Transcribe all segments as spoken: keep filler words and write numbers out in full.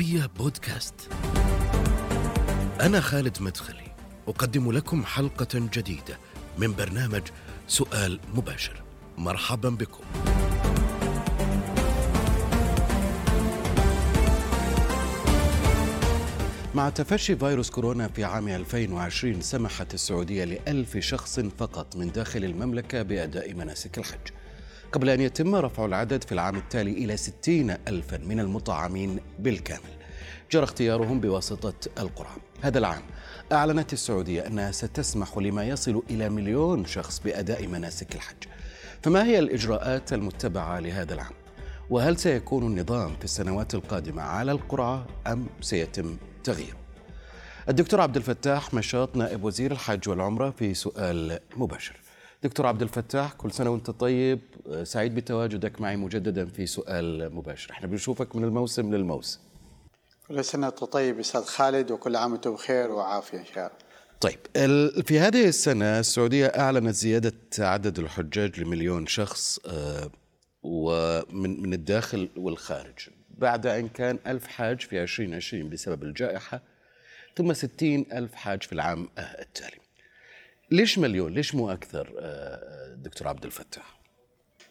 العربية بودكاست. أنا خالد مدخلي، أقدم لكم حلقة جديدة من برنامج سؤال مباشر. مرحبا بكم. مع تفشي فيروس كورونا في عام ألفين وعشرين، سمحت السعودية لألف شخص فقط من داخل المملكة بأداء مناسك الحج، قبل أن يتم رفع العدد في العام التالي إلى ستين ألفا من المطعمين بالكامل، جرى اختيارهم بواسطة القرعة. هذا العام أعلنت السعودية أنها ستسمح لما يصل إلى مليون شخص بأداء مناسك الحج. فما هي الإجراءات المتبعة لهذا العام؟ وهل سيكون النظام في السنوات القادمة على القرعة أم سيتم تغييره؟ الدكتور عبد الفتاح مشاط، نائب وزير الحج والعمرة، في سؤال مباشر. دكتور عبد الفتاح، كل سنة وانت طيب، سعيد بتواجدك معي مجددا في سؤال مباشر. احنا بنشوفك من الموسم للموسم. كل سنة طيب أستاذ خالد، وكل عام وانتم بخير وعافية إن شاء الله. طيب، في هذه السنة السعودية أعلنت زيادة عدد الحجاج لمليون شخص ومن من الداخل والخارج، بعد أن كان ألف حاج في عشرين عشرين بسبب الجائحة، ثم ستين ألف حاج في العام التالي. ليش مليون؟ ليش مو أكثر دكتور عبد الفتاح؟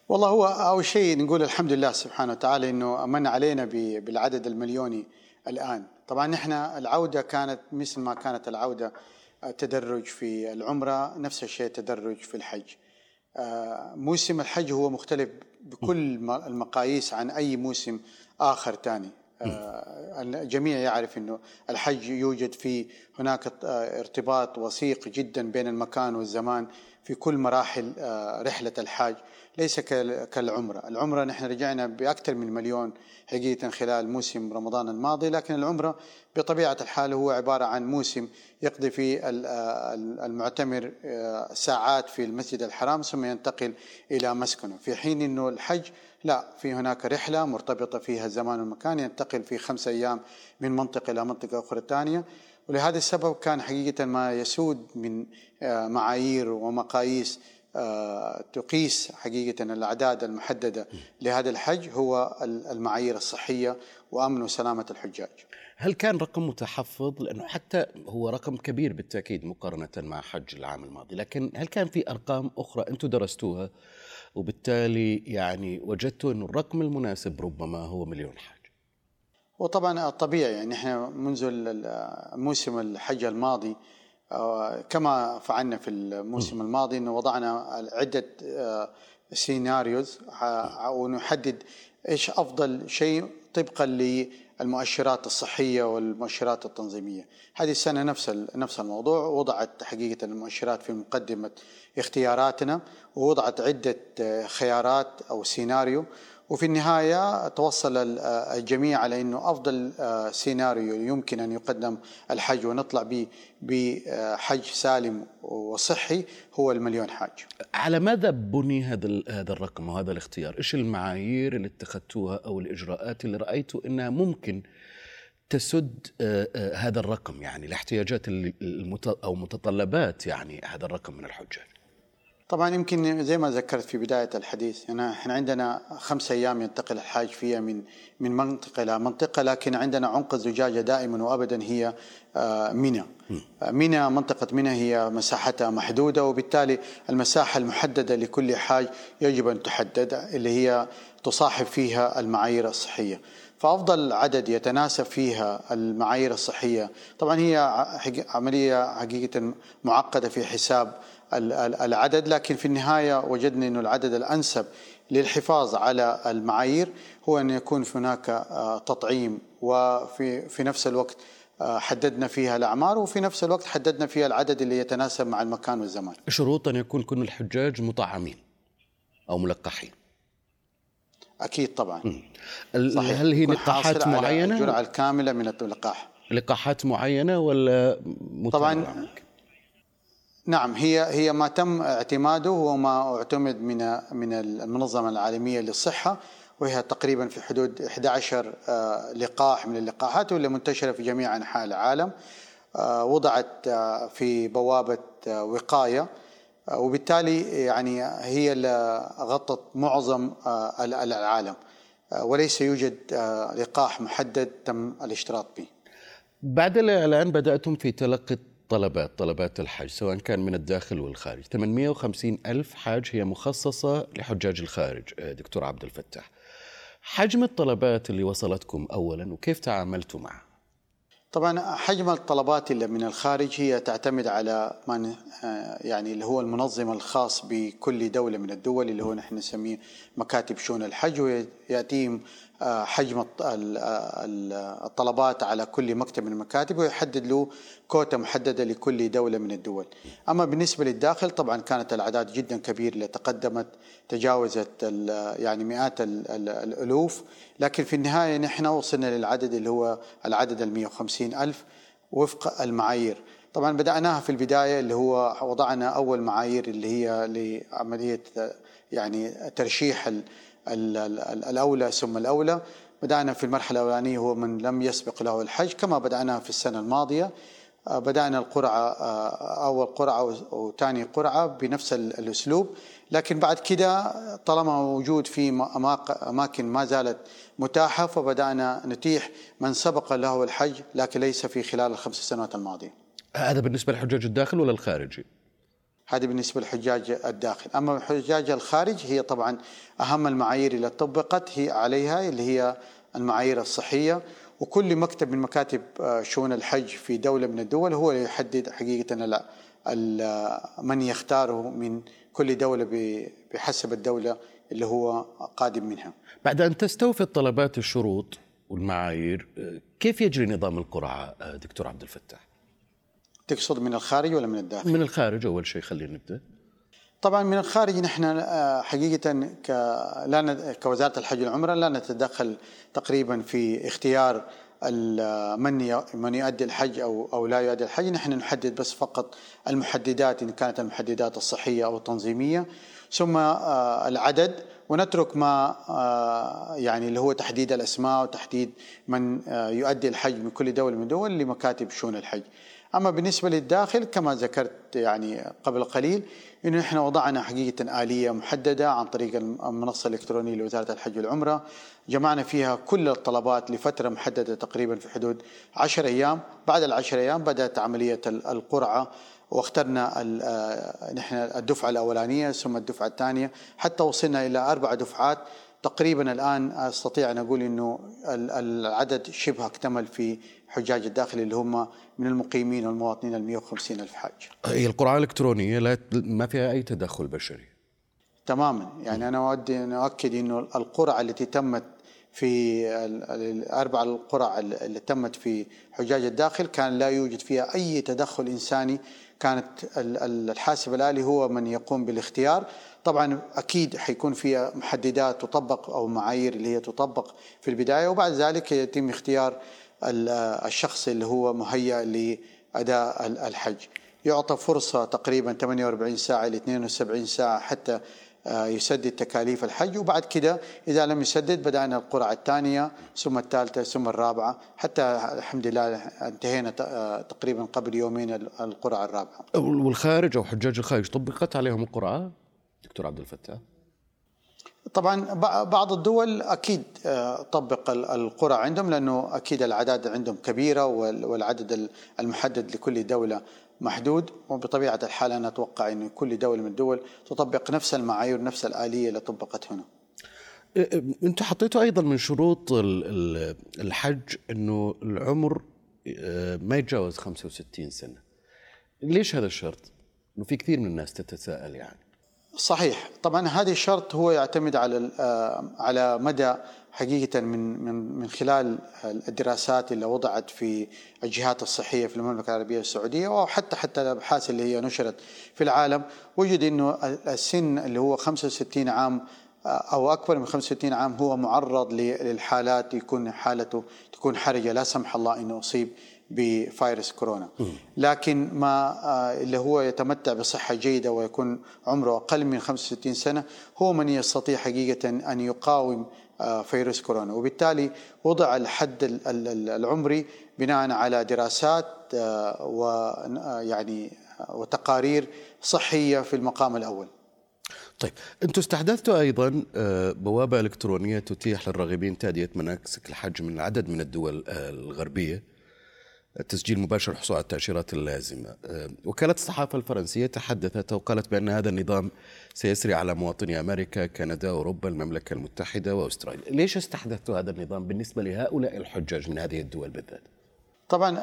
والله هو أول شيء نقول الحمد لله سبحانه وتعالى إنه أمن علينا بالعدد المليوني الآن. طبعا نحن العودة كانت مثل ما كانت العودة تدرج في العمرة، نفس الشيء تدرج في الحج. موسم الحج هو مختلف بكل المقاييس عن أي موسم آخر تاني. الجميع يعرف أنه الحج يوجد فيه هناك ارتباط وثيق جدا بين المكان والزمان في كل مراحل رحلة الحاج، ليس كالعمرة. العمرة نحن رجعنا بأكثر من مليون حقيقة خلال موسم رمضان الماضي، لكن العمرة بطبيعة الحال هو عبارة عن موسم يقضي فيه المعتمر ساعات في المسجد الحرام ثم ينتقل إلى مسكنه، في حين أنه الحج لا، في هناك رحلة مرتبطة فيها الزمان والمكان، ينتقل في خمسة أيام من منطقة إلى منطقة أخرى ثانية. ولهذا السبب كان حقيقة ما يسود من معايير ومقاييس تقيس حقيقة الأعداد المحددة لهذا الحج هو المعايير الصحية وأمن وسلامة الحجاج. هل كان رقم متحفظ؟ لأنه حتى هو رقم كبير بالتأكيد مقارنة مع حج العام الماضي، لكن هل كان في أرقام أخرى أنتم درستوها وبالتالي يعني وجدتوا أن الرقم المناسب ربما هو مليون حاج؟ وطبعا الطبيعي يعني احنا منذ موسم الحج الماضي كما فعلنا في الموسم الماضي انه وضعنا عدة سيناريوز ونحدد ايش افضل شيء طبقا للمؤشرات الصحية والمؤشرات التنظيمية. هذه السنة نفس نفس الموضوع، وضعت حقيقة المؤشرات في مقدمة اختياراتنا، ووضعت عدة خيارات او سيناريو، وفي النهاية توصل الجميع على أنه أفضل سيناريو يمكن أن يقدم الحج ونطلع به بحج سالم وصحي هو المليون حاج. على ماذا بني هذا هذا الرقم وهذا الاختيار؟ إيش المعايير اللي اتخذتوها أو الإجراءات اللي رأيتوا أنها ممكن تسد هذا الرقم، يعني الاحتياجات أو متطلبات يعني هذا الرقم من الحجاج؟ طبعا يمكن زي ما ذكرت في بداية الحديث، يعني احنا عندنا خمسة أيام ينتقل الحاج فيها من من منطقة إلى منطقة، لكن عندنا عنق الزجاجة دائما وأبدا هي منى. منى منطقة منى هي مساحتها محدودة، وبالتالي المساحة المحددة لكل حاج يجب أن تحدد، اللي هي تصاحب فيها المعايير الصحية. فأفضل عدد يتناسب فيها المعايير الصحية، طبعا هي عملية حقيقة معقدة في حساب العدد، لكن في النهاية وجدنا أن العدد الأنسب للحفاظ على المعايير هو أن يكون هناك تطعيم، وفي في نفس الوقت حددنا فيها الأعمار، وفي نفس الوقت حددنا فيها العدد اللي يتناسب مع المكان والزمان. شروط أن يكون كل الحجاج مطعمين أو ملقحين؟ أكيد طبعا. هل هي لقاحات معينة؟ الجرعة الكاملة من اللقاح. لقاحات معينة ولا مطعم؟ طبعا نعم، هي هي ما تم اعتماده وما اعتمد من من المنظمة العالمية للصحة، وهي تقريبا في حدود إحدى عشر لقاح من اللقاحات واللي منتشرة في جميع أنحاء العالم، وضعت في بوابة وقاية، وبالتالي يعني هي اللي غطت معظم العالم. وليس يوجد لقاح محدد تم الاشتراط به. بعد الإعلان بدأتم في تلقي طلبات طلبات الحج سواء كان من الداخل والخارج، ثمانمئة وخمسين ألف حاج هي مخصصة لحجاج الخارج. دكتور عبد الفتاح، حجم الطلبات اللي وصلتكم أولا وكيف تعاملتم معها؟ طبعا حجم الطلبات اللي من الخارج هي تعتمد على من يعني اللي هو المنظم الخاص بكل دولة من الدول اللي هو نحن نسميه مكاتب شؤون الحج، ويأتيهم حجم الطلبات على كل مكتب من المكاتب ويحدد له كوتا محددة لكل دولة من الدول. أما بالنسبة للداخل طبعا كانت الأعداد جدا كبيرة اللي تقدمت، تجاوزت يعني مئات الألوف، لكن في النهاية نحن وصلنا للعدد اللي هو العدد المئة وخمسين ألف وفق المعايير. طبعا بدأناها في البداية اللي هو وضعنا أول معايير اللي هي لعملية يعني ترشيح ال الأولى ثم الأولى. بدأنا في المرحلة الأولانية هو من لم يسبق له الحج، كما بدأنا في السنة الماضية بدأنا القرعة أول قرعة وثاني قرعة بنفس الأسلوب، لكن بعد كده طالما وجود في أماكن ما زالت متاحة فبدأنا نتيح من سبق له الحج لكن ليس في خلال الخمس سنوات الماضية. هذا بالنسبة للحجاج الداخل ولا الخارجي؟ هذه بالنسبة للحجاج الداخل. أما الحجاج الخارج هي طبعا أهم المعايير اللي طبقت هي عليها اللي هي المعايير الصحية، وكل مكتب من مكاتب شؤون الحج في دولة من الدول هو اللي يحدد حقيقة لا من يختاره من كل دولة بحسب الدولة اللي هو قادم منها. بعد أن تستوفي الطلبات الشروط والمعايير كيف يجري نظام القرعة دكتور عبد الفتاح؟ تقصد من الخارج ولا من الداخل؟ من الخارج أول شيء خلينا نبدأ. طبعا من الخارج نحن حقيقة كوزارة الحج والعمرة لا نتدخل تقريبا في اختيار من يؤدي الحج أو لا يؤدي الحج، نحن نحدد بس فقط المحددات إن كانت المحددات الصحية أو التنظيمية ثم العدد، ونترك ما يعني اللي هو تحديد الأسماء وتحديد من يؤدي الحج من كل دولة من دول لمكاتب شؤون الحج. أما بالنسبة للداخل كما ذكرت يعني قبل قليل إنه نحن وضعنا حقيقة آلية محددة عن طريق المنصة الإلكترونية لوزارة الحج والعمرة، جمعنا فيها كل الطلبات لفترة محددة تقريبا في حدود عشر أيام. بعد العشر أيام بدأت عملية القرعة واخترنا نحن الدفعة الأولانية ثم الدفعة الثانية حتى وصلنا إلى أربع دفعات تقريبا. الآن أستطيع أن أقول أنه العدد شبه اكتمل في حجاج الداخل اللي هم من المقيمين والمواطنين المئة وخمسين ألف حاج. هي القرعة الإلكترونية لا ما فيها أي تدخل بشري تماما، يعني أنا أود أن أؤكد أنه القرعة التي تمت في الأربع القرعة اللي تمت في حجاج الداخل كان لا يوجد فيها أي تدخل إنساني، كانت الحاسب الآلي هو من يقوم بالاختيار. طبعا أكيد حيكون فيها محددات تطبق أو معايير اللي هي تطبق في البداية، وبعد ذلك يتم اختيار الشخص اللي هو مهيأ لأداء الحج. يعطى فرصة تقريبا ثمانية وأربعين ساعة إلى اثنين وسبعين ساعة حتى يسدد تكاليف الحج، وبعد كده إذا لم يسدد بدأنا القرعة الثانية ثم الثالثة ثم الرابعة حتى الحمد لله انتهينا تقريبا قبل يومين القرعة الرابعة. والخارج أو حجاج الخارج طبقت عليهم القرعة دكتور عبد الفتاح؟ طبعا بعض الدول أكيد طبق القرعة عندهم لأنه أكيد الأعداد عندهم كبيرة والعدد المحدد لكل دولة محدود، وبطبيعة الحال أنا أتوقع أن كل دولة من الدول تطبق نفس المعايير نفس الآلية اللي طبقت هنا. أنتوا حطيتوا أيضا من شروط الحج أنه العمر ما يتجاوز خمسة وستين سنة، ليش هذا الشرط؟ أنه في كثير من الناس تتساءل يعني. صحيح طبعا هذا الشرط هو يعتمد على على مدى حقيقة من من من خلال الدراسات اللي وضعت في الجهات الصحية في المملكة العربية السعودية وحتى حتى الأبحاث اللي هي نشرت في العالم، وجد إنه السن اللي هو خمسة وستين عام أو أكبر من خمسة وستين عام هو معرض للحالات يكون حالته تكون حرجة لا سمح الله إنه أصيب بفيروس كورونا، لكن ما اللي هو يتمتع بصحة جيدة ويكون عمره أقل من خمسة وستين سنة هو من يستطيع حقيقة أن يقاوم فيروس كورونا، وبالتالي وضع الحد العمري بناء على دراسات ويعني وتقارير صحية في المقام الأول. طيب، أنتم استحدثتوا أيضا بوابة إلكترونية تتيح للراغبين تأدية مناسك الحج من عدد من الدول الغربية تسجيل مباشر حصول على التأشيرات اللازمة. وكالة الصحافة الفرنسية تحدثت وقالت بأن هذا النظام سيسري على مواطني أمريكا، كندا، أوروبا، المملكة المتحدة وأستراليا. ليش استحدثتوا هذا النظام بالنسبة لهؤلاء الحجاج من هذه الدول بالذات؟ طبعا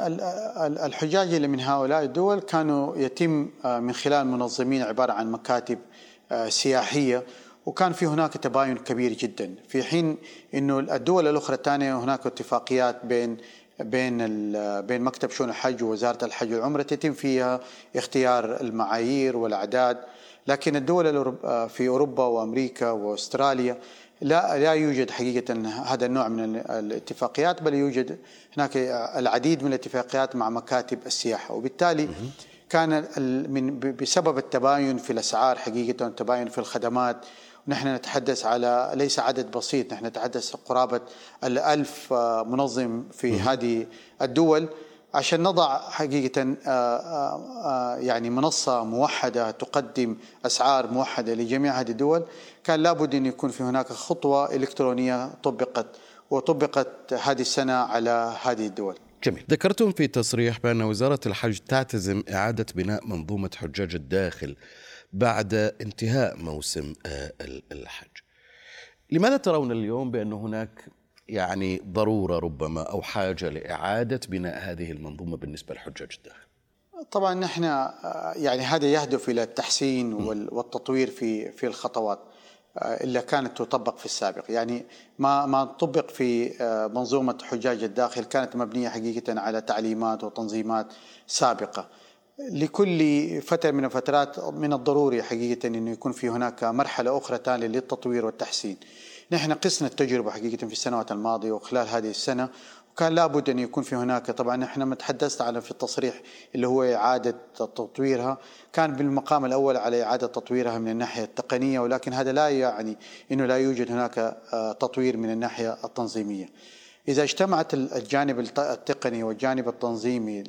الحجاج اللي من هؤلاء الدول كانوا يتم من خلال منظمين عبارة عن مكاتب سياحية، وكان في هناك تباين كبير جدا، في حين أنه الدول الأخرى الثانية هناك اتفاقيات بين بين بين مكتب شؤون الحج ووزارة الحج والعمرة يتم فيها اختيار المعايير والأعداد، لكن الدول في أوروبا وأمريكا وأستراليا لا لا يوجد حقيقة هذا النوع من الاتفاقيات، بل يوجد هناك العديد من الاتفاقيات مع مكاتب السياحة، وبالتالي كان من بسبب التباين في الأسعار حقيقة والتباين في الخدمات، نحن نتحدث على ليس عدد بسيط، نحن نتحدث قرابة الألف منظم في هذه الدول، عشان نضع حقيقة يعني منصة موحدة تقدم أسعار موحدة لجميع هذه الدول. كان لابد أن يكون في هناك خطوة إلكترونية طبقت وطبقت هذه السنة على هذه الدول. جميل. ذكرتم في تصريح بأن وزارة الحج تعتزم إعادة بناء منظومة حجاج الداخل بعد انتهاء موسم الحج. لماذا ترون اليوم بأن هناك يعني ضرورة ربما أو حاجة لإعادة بناء هذه المنظومة بالنسبة للحجاج الداخل؟ طبعا نحن يعني هذا يهدف إلى التحسين والتطوير في في الخطوات إلا كانت تطبق في السابق. يعني ما ما طبق في منظومة حجاج الداخل كانت مبنية حقيقة على تعليمات وتنظيمات سابقة. لكل فترة من الفترات من الضروري حقيقة أنه يكون في هناك مرحلة أخرى تالية للتطوير والتحسين. نحن قسنا التجربة حقيقة في السنوات الماضية وخلال هذه السنة، وكان لابد أن يكون في هناك، طبعا نحن ما تحدثت عنه في التصريح اللي هو إعادة تطويرها، كان بالمقام الأول على إعادة تطويرها من الناحية التقنية، ولكن هذا لا يعني أنه لا يوجد هناك تطوير من الناحية التنظيمية. إذا اجتمعت الجانب التقني والجانب التنظيمي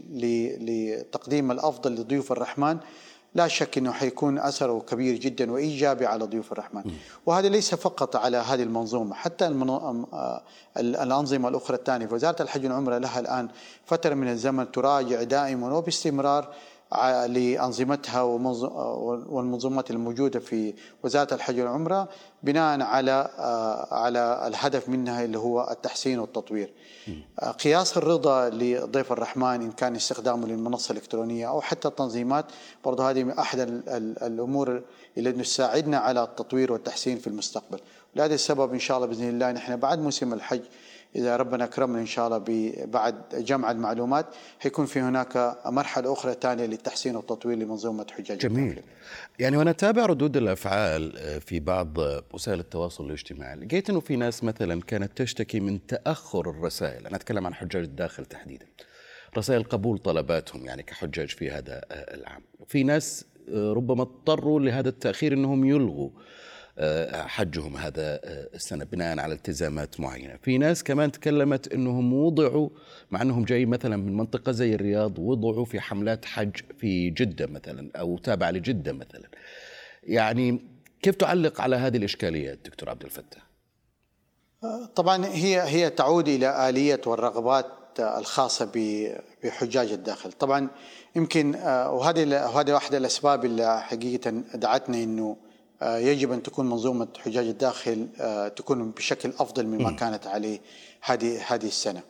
لتقديم الأفضل لضيوف الرحمن، لا شك أنه حيكون أثره كبير جدا وإيجابي على ضيوف الرحمن. وهذا ليس فقط على هذه المنظومة، حتى الأنظمة الأخرى الثانية. وزارة الحج والعمرة لها الآن فترة من الزمن تراجع دائما وباستمرار لأنظمتها والمنظومات الموجودة في وزارة الحج والعمرة بناء على على الهدف منها اللي هو التحسين والتطوير. قياس الرضا لضيف الرحمن إن كان استخدامه للمنصة الإلكترونية أو حتى التنظيمات، برضه هذه من أحد الأمور اللي تساعدنا على التطوير والتحسين في المستقبل. لهذا السبب إن شاء الله بإذن الله نحن بعد موسم الحج إذا ربنا أكرمنا إن شاء الله بعد جمع المعلومات هيكون في هناك مرحلة أخرى تانية للتحسين والتطوير لمنظومة حجاج. جميل. يعني وأنا أتابع ردود الأفعال في بعض وسائل التواصل الاجتماعي، لقيت أنه في ناس مثلا كانت تشتكي من تأخر الرسائل، أنا أتكلم عن حجاج الداخل تحديدا، رسائل قبول طلباتهم يعني كحجاج في هذا العام. في ناس ربما اضطروا لهذا التأخير أنهم يلغوا حجهم هذا السنة بناء على التزامات معينة. في ناس كمان تكلمت أنهم وضعوا مع أنهم جايين مثلا من منطقة زي الرياض، وضعوا في حملات حج في جدة مثلا أو تابع لجدة مثلا. يعني كيف تعلق على هذه الإشكاليات دكتور عبد الفتاح؟ طبعا هي هي تعود إلى آلية والرغبات الخاصة بحجاج الداخل. طبعا يمكن وهذه وهذه واحدة الأسباب اللي حقيقة دعتنا إنه يجب أن تكون منظومة حجاج الداخل تكون بشكل أفضل مما كانت عليه هذه هذه السنة.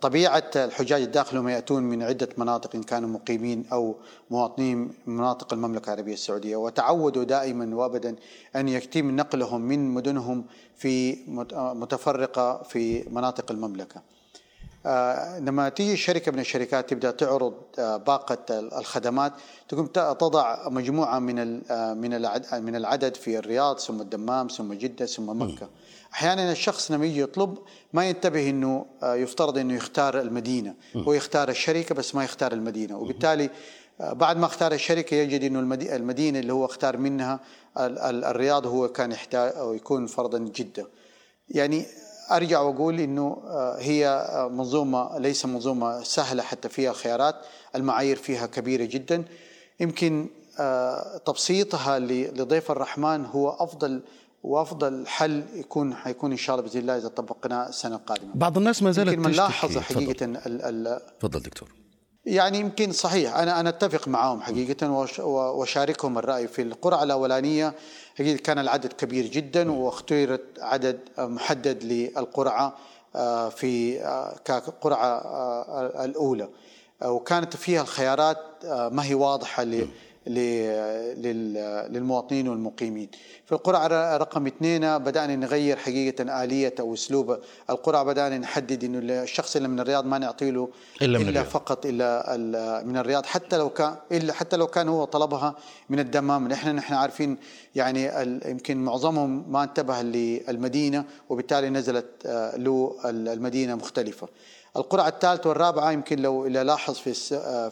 طبيعة الحجاج الداخل هم يأتون من عدة مناطق إن كانوا مقيمين أو مواطنين مناطق المملكة العربية السعودية، وتعودوا دائما وأبدا أن يتم نقلهم من مدنهم في متفرقة في مناطق المملكة. لما تيجي شركة من الشركات تبدأ تعرض باقة الخدمات، تقوم تضع مجموعة من من العدد في الرياض ثم الدمام ثم جدة ثم مكة. أحيانا الشخص لما يجي يطلب ما ينتبه أنه يفترض أنه يختار المدينة، هو يختار الشركة بس ما يختار المدينة، وبالتالي بعد ما اختار الشركة يجد أنه المدينة اللي هو اختار منها الرياض هو كان يحتاج أو يكون فرضا جدة. يعني أرجع وأقول إنه هي منظومة ليس منظومة سهلة، حتى فيها خيارات، المعايير فيها كبيرة جدا. يمكن تبسيطها لضيف الرحمن هو أفضل وأفضل حل يكون حيكون إن شاء الله بإذن الله إذا طبقناه السنة القادمة. بعض الناس ما زالت تشتكي. نلاحظ حقيقة ال ال تفضل دكتور. يعني يمكن صحيح أنا أنا أتفق معهم حقيقة وشاركهم الرأي في القرعة الأولانية. حقيقة كان العدد كبير جدا واختيرت عدد محدد للقرعة في كقرعة الأولى وكانت فيها الخيارات ما هي واضحة للمواطنين والمقيمين. في القرعة رقم اثنين بدأنا نغير حقيقة آلية أو أسلوب القرعة، بدأنا نحدد إنه الشخص اللي من الرياض ما نعطيله إلا, إلا فقط إلا من الرياض، حتى لو كان إلا حتى لو كان هو طلبها من الدمام. نحن نحن عارفين يعني يمكن معظمهم ما انتبه للمدينة وبالتالي نزلت له المدينة مختلفة. القرعة الثالثة والرابعة يمكن لو لاحظ في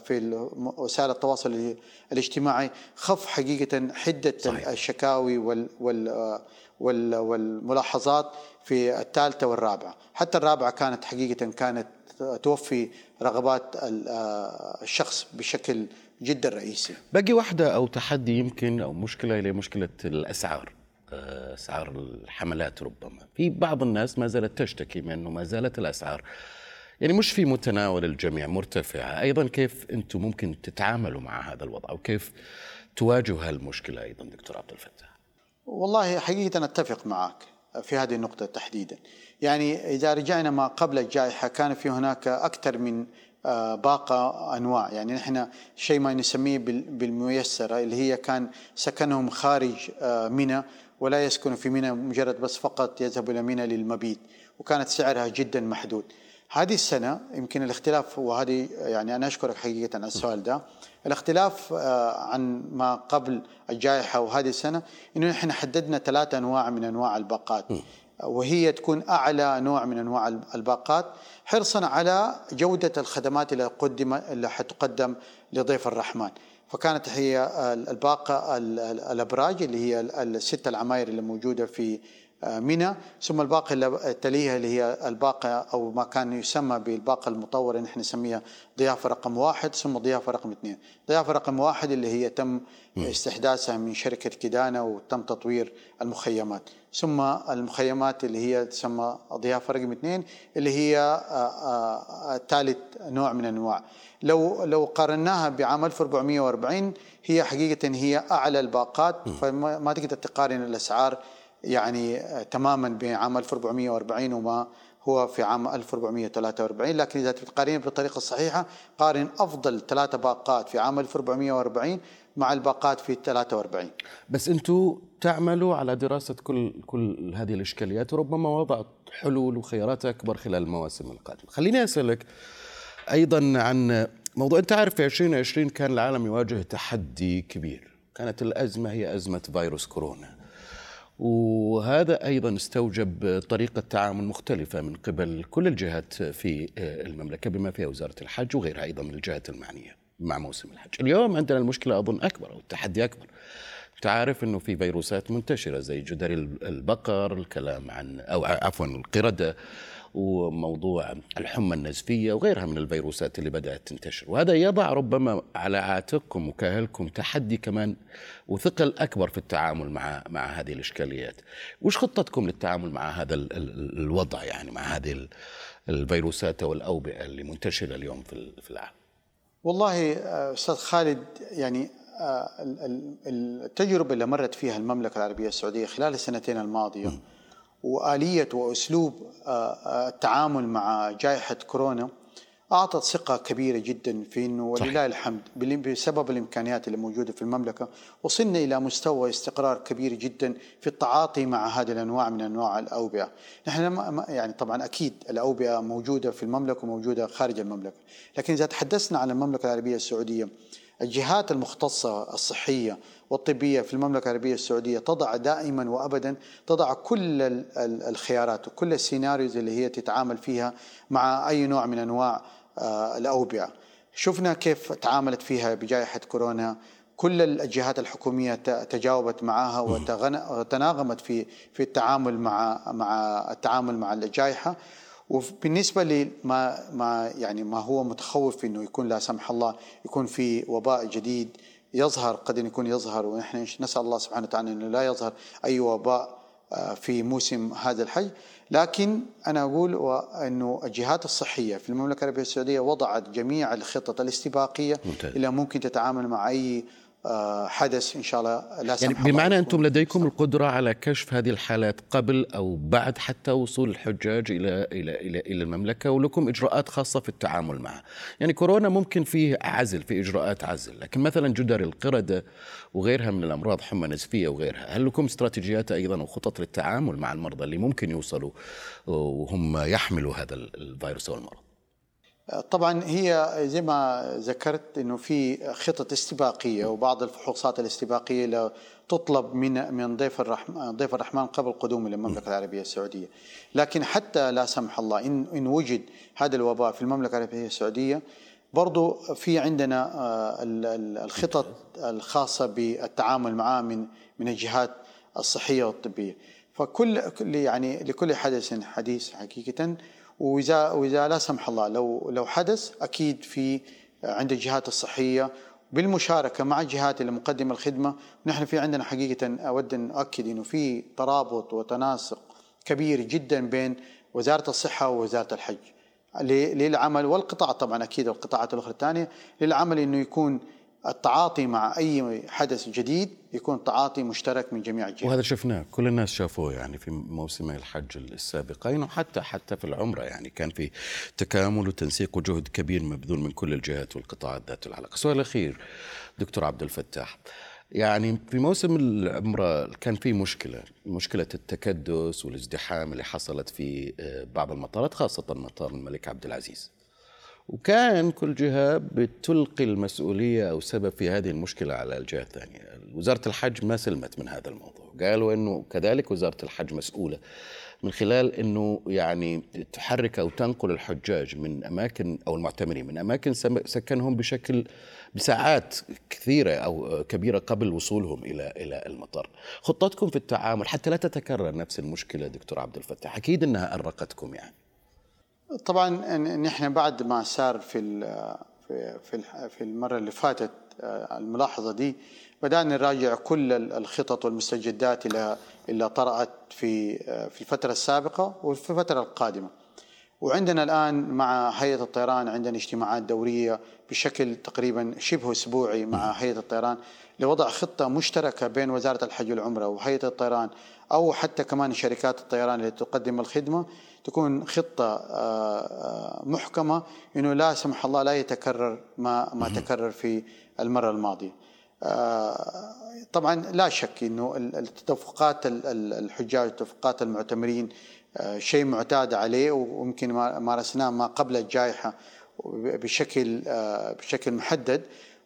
في وسائل التواصل الاجتماعي خف حقيقة حدة صحيح. الشكاوي وال وال والملاحظات في الثالثة والرابعة. حتى الرابعة كانت حقيقة كانت توفي رغبات الشخص بشكل جدا رئيسي. باقي واحدة أو تحدي يمكن أو مشكلة إلى مشكلة الأسعار، أسعار الحملات. ربما في بعض الناس ما زالت تشتكي من أنه ما زالت الأسعار يعني مش في متناول الجميع مرتفعة. أيضا كيف أنتم ممكن تتعاملوا مع هذا الوضع وكيف تواجه هالمشكلة أيضا دكتور عبد الفتاح؟ والله حقيقة أتفق معك في هذه النقطة تحديدا. يعني إذا رجعنا ما قبل الجائحة كان في هناك أكثر من باقة أنواع، يعني نحن شيء ما نسميه بالميسرة اللي هي كان سكنهم خارج منى ولا يسكن في منى، مجرد بس فقط يذهب إلى منى للمبيت وكانت سعرها جدا محدود. هذه السنة يمكن الاختلاف، وهذه يعني أنا أشكرك حقيقة على السؤال ده، الاختلاف عن ما قبل الجائحة وهذه السنة إنه نحن حددنا ثلاثة أنواع من أنواع الباقات، وهي تكون أعلى نوع من أنواع الباقات حرصا على جودة الخدمات اللي قدم اللي حتقدم لضيف الرحمن. فكانت هي الباقة الأبراج اللي هي الستة العماير اللي موجودة في منى، ثم الباقة اللي تليها اللي هي الباقة أو ما كان يسمى بالباقة المطورة نحن نسميها ضيافة رقم واحد، ثم ضيافة رقم اثنين. ضيافة رقم واحد اللي هي تم استحداثها من شركة كدانا وتم تطوير المخيمات، ثم المخيمات اللي هي تسمى ضيافة رقم اثنين اللي هي ثالث نوع من أنواع. لو لو قارناها بعام ألف وأربعمائة وأربعين هي حقيقة هي أعلى الباقات، فما تقدر تقارن الأسعار يعني تماما بعام ألف وأربعمائة وأربعين وما هو في عام ألف وأربعمائة وثلاثة وأربعين. لكن إذا تقارن بالطريقة الصحيحة قارن أفضل ثلاثة باقات في عام ألف وأربعمائة وأربعين مع الباقات في ثلاثة وأربعين. بس أنتوا تعملوا على دراسة كل كل هذه الإشكاليات وربما وضع حلول وخيارات أكبر خلال المواسم القادمة. خليني أسألك أيضا عن موضوع، أنت عارف في عشرين عشرين كان العالم يواجه تحدي كبير، كانت الأزمة هي أزمة فيروس كورونا، وهذا أيضا استوجب طريقة تعامل مختلفة من قبل كل الجهات في المملكة بما فيها وزارة الحج وغيرها أيضا من الجهات المعنية مع موسم الحج. اليوم عندنا المشكلة أظن أكبر أو التحدي أكبر. تعرف أنه في فيروسات منتشرة زي جدري البقر، الكلام عن أو عفوا القردة، وموضوع الحمى النزفية وغيرها من الفيروسات اللي بدأت تنتشر، وهذا يضع ربما على عاتقكم وكاهلكم تحدي كمان وثقل أكبر في التعامل مع مع هذه الإشكاليات. وش خطتكم للتعامل مع هذا الوضع، يعني مع هذه الفيروسات والأوبئة اللي منتشرة اليوم في في العالم؟ والله أستاذ خالد، يعني التجربة اللي مرت فيها المملكة العربية السعودية خلال السنتين الماضية م. وآلية وأسلوب التعامل مع جائحة كورونا أعطت ثقة كبيرة جدا في أنه ولله الحمد بسبب الإمكانيات اللي موجودة في المملكة وصلنا إلى مستوى استقرار كبير جدا في التعاطي مع هذه الأنواع من أنواع الأوبئة. نحن يعني طبعا أكيد الأوبئة موجودة في المملكة وموجودة خارج المملكة، لكن إذا تحدثنا عن المملكة العربية السعودية الجهات المختصة الصحية والطبية في المملكة العربية السعودية تضع دائما وأبدا تضع كل الخيارات وكل السيناريوز اللي هي تتعامل فيها مع أي نوع من أنواع الأوبئة. شفنا كيف تعاملت فيها بجائحة كورونا، كل الجهات الحكومية تجاوبت معها وتناغمت في في التعامل مع مع التعامل مع الجائحة. وبالنسبة لما ما يعني ما هو متخوف إنه يكون لا سمح الله يكون في وباء جديد يظهر، قد يكون يظهر، ونحن نسأل الله سبحانه وتعالى أنه لا يظهر أي وباء في موسم هذا الحج. لكن أنا أقول أنه الجهات الصحية في المملكة العربية السعودية وضعت جميع الخطط الاستباقية اللي ممكن تتعامل مع أي حدث إن شاء الله لا سمح الله. يعني بمعنى أنتم لديكم القدرة على كشف هذه الحالات قبل أو بعد حتى وصول الحجاج إلى إلى إلى إلى المملكة، ولكم إجراءات خاصة في التعامل معها. يعني كورونا ممكن فيه عزل، في إجراءات عزل، لكن مثلا جدري القردة وغيرها من الأمراض، حمى نزفية وغيرها، هل لكم استراتيجيات أيضا وخطط للتعامل مع المرضى اللي ممكن يوصلوا وهم يحملوا هذا الفيروس أو المرض؟ طبعا هي زي ما ذكرت انه في خطط استباقيه وبعض الفحوصات الاستباقيه اللي تطلب من من ضيف الرحمن ضيف الرحمن قبل قدومه للمملكه العربيه السعوديه. لكن حتى لا سمح الله ان ان وجد هذا الوباء في المملكه العربيه السعوديه، برضو في عندنا الخطط الخاصه بالتعامل معه من من الجهات الصحيه والطبيه. فكل يعني لكل حدث حديث حقيقه، وإذا وإذا لا سمح الله لو لو حدث، أكيد في عند الجهات الصحية بالمشاركة مع الجهات اللي مقدمة الخدمة. نحن في عندنا حقيقة أود أن أؤكد إنه في ترابط وتناسق كبير جدا بين وزارة الصحة ووزارة الحج للعمل، والقطاع طبعا أكيد القطاعات الأخرى الثانية للعمل، إنه يكون التعاطي مع أي حدث جديد يكون تعاطي مشترك من جميع الجهات. وهذا شفناه، كل الناس شافوه يعني في موسمي الحج السابقين، وحتى حتى في العمرة يعني كان في تكامل وتنسيق وجهد كبير مبذول من كل الجهات والقطاعات ذات العلاقة. السؤال الأخير دكتور عبد الفتاح، يعني في موسم العمرة كان في مشكلة مشكلة التكدس والازدحام اللي حصلت في بعض المطارات، خاصة مطار الملك عبد العزيز، وكان كل جهة بتلقي المسؤولية أو سبب في هذه المشكلة على الجهة الثانية. وزارة الحج ما سلمت من هذا الموضوع، قالوا أنه كذلك وزارة الحج مسؤولة من خلال أنه يعني تحرك أو تنقل الحجاج من أماكن أو المعتمرين من أماكن سكنهم بشكل بساعات كثيرة أو كبيرة قبل وصولهم إلى إلى المطار. خطتكم في التعامل حتى لا تتكرر نفس المشكلة دكتور عبد الفتاح، أكيد أنها أرقتكم يعني. طبعا نحن بعد ما صار في في في المره اللي فاتت الملاحظه دي، بدانا نراجع كل الخطط والمستجدات اللي اللي طرأت في في الفتره السابقه وفي الفتره القادمه. وعندنا الان مع هيئه الطيران عندنا اجتماعات دوريه بشكل تقريبا شبه اسبوعي مع هيئه الطيران لوضع خطه مشتركه بين وزاره الحج والعمره وهيئه الطيران، او حتى كمان شركات الطيران اللي تقدم الخدمه، تكون خطة محكمة إنه لا سمح الله لا يتكرر ما ما تكرر في المرة الماضية. طبعا لا شك إنه التدفقات الحجاج وتدفقات المعتمرين شيء معتاد عليه، وممكن مارسناه ما قبل الجائحة بشكل بشكل محدد،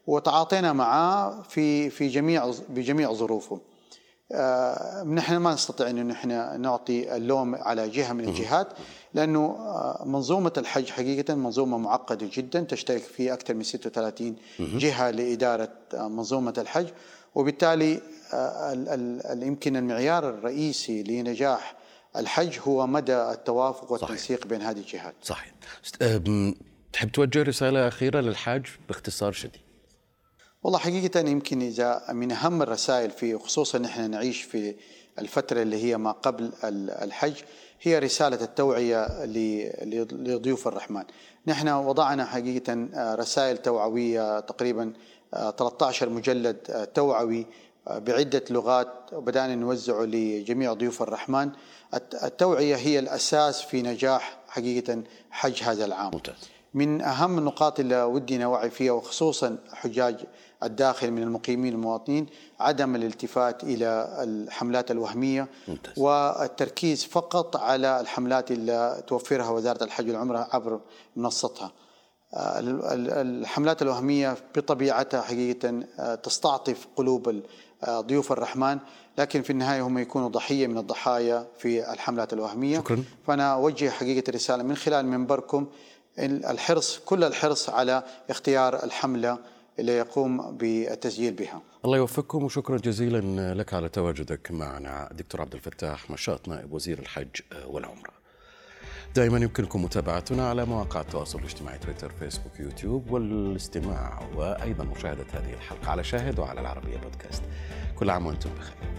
وتعاطينا معه في في جميع بجميع ظروفه. نحن ما نستطيع أن نحن نعطي اللوم على جهة من الجهات، لأنه منظومة الحج حقيقة منظومة معقدة جدا، تشترك فيها أكثر من ستة وثلاثين جهة لإدارة منظومة الحج، وبالتالي يمكن المعيار الرئيسي لنجاح الحج هو مدى التوافق والتنسيق بين هذه الجهات. صحيح. تحب توجه رسالة أخيرة للحاج باختصار شديد؟ والله حقيقة يمكن إذا من أهم الرسائل في، خصوصا نحن نعيش في الفترة اللي هي ما قبل الحج، هي رسالة التوعية لضيوف الرحمن. نحن وضعنا حقيقة رسائل توعوية تقريبا ثلاثة عشر مجلد توعوي بعدة لغات، وبدأنا نوزعه لجميع ضيوف الرحمن. التوعية هي الأساس في نجاح حقيقة حج هذا العام. من أهم النقاط اللي ودينا وعي فيها، وخصوصا حجاج الداخل من المقيمين المواطنين، عدم الالتفات إلى الحملات الوهمية ممتاز. والتركيز فقط على الحملات اللي توفرها وزارة الحج والعمرة عبر منصتها. الحملات الوهمية بطبيعتها حقيقة تستعطف قلوب ضيوف الرحمن، لكن في النهاية هم يكونوا ضحية من الضحايا في الحملات الوهمية. شكرا. فأنا أوجه حقيقة رسالة من خلال منبركم، الحرص كل الحرص على اختيار الحملة اللي يقوم بالتسجيل بها. الله يوفقكم، وشكرا جزيلا لك على تواجدك معنا دكتور عبد الفتاح مشاط نائب وزير الحج والعمرة. دائما يمكنكم متابعتنا على مواقع التواصل الاجتماعي تويتر، فيسبوك، يوتيوب، والاستماع وأيضا مشاهدة هذه الحلقة على شاهد وعلى العربية بودكاست. كل عام وأنتم بخير.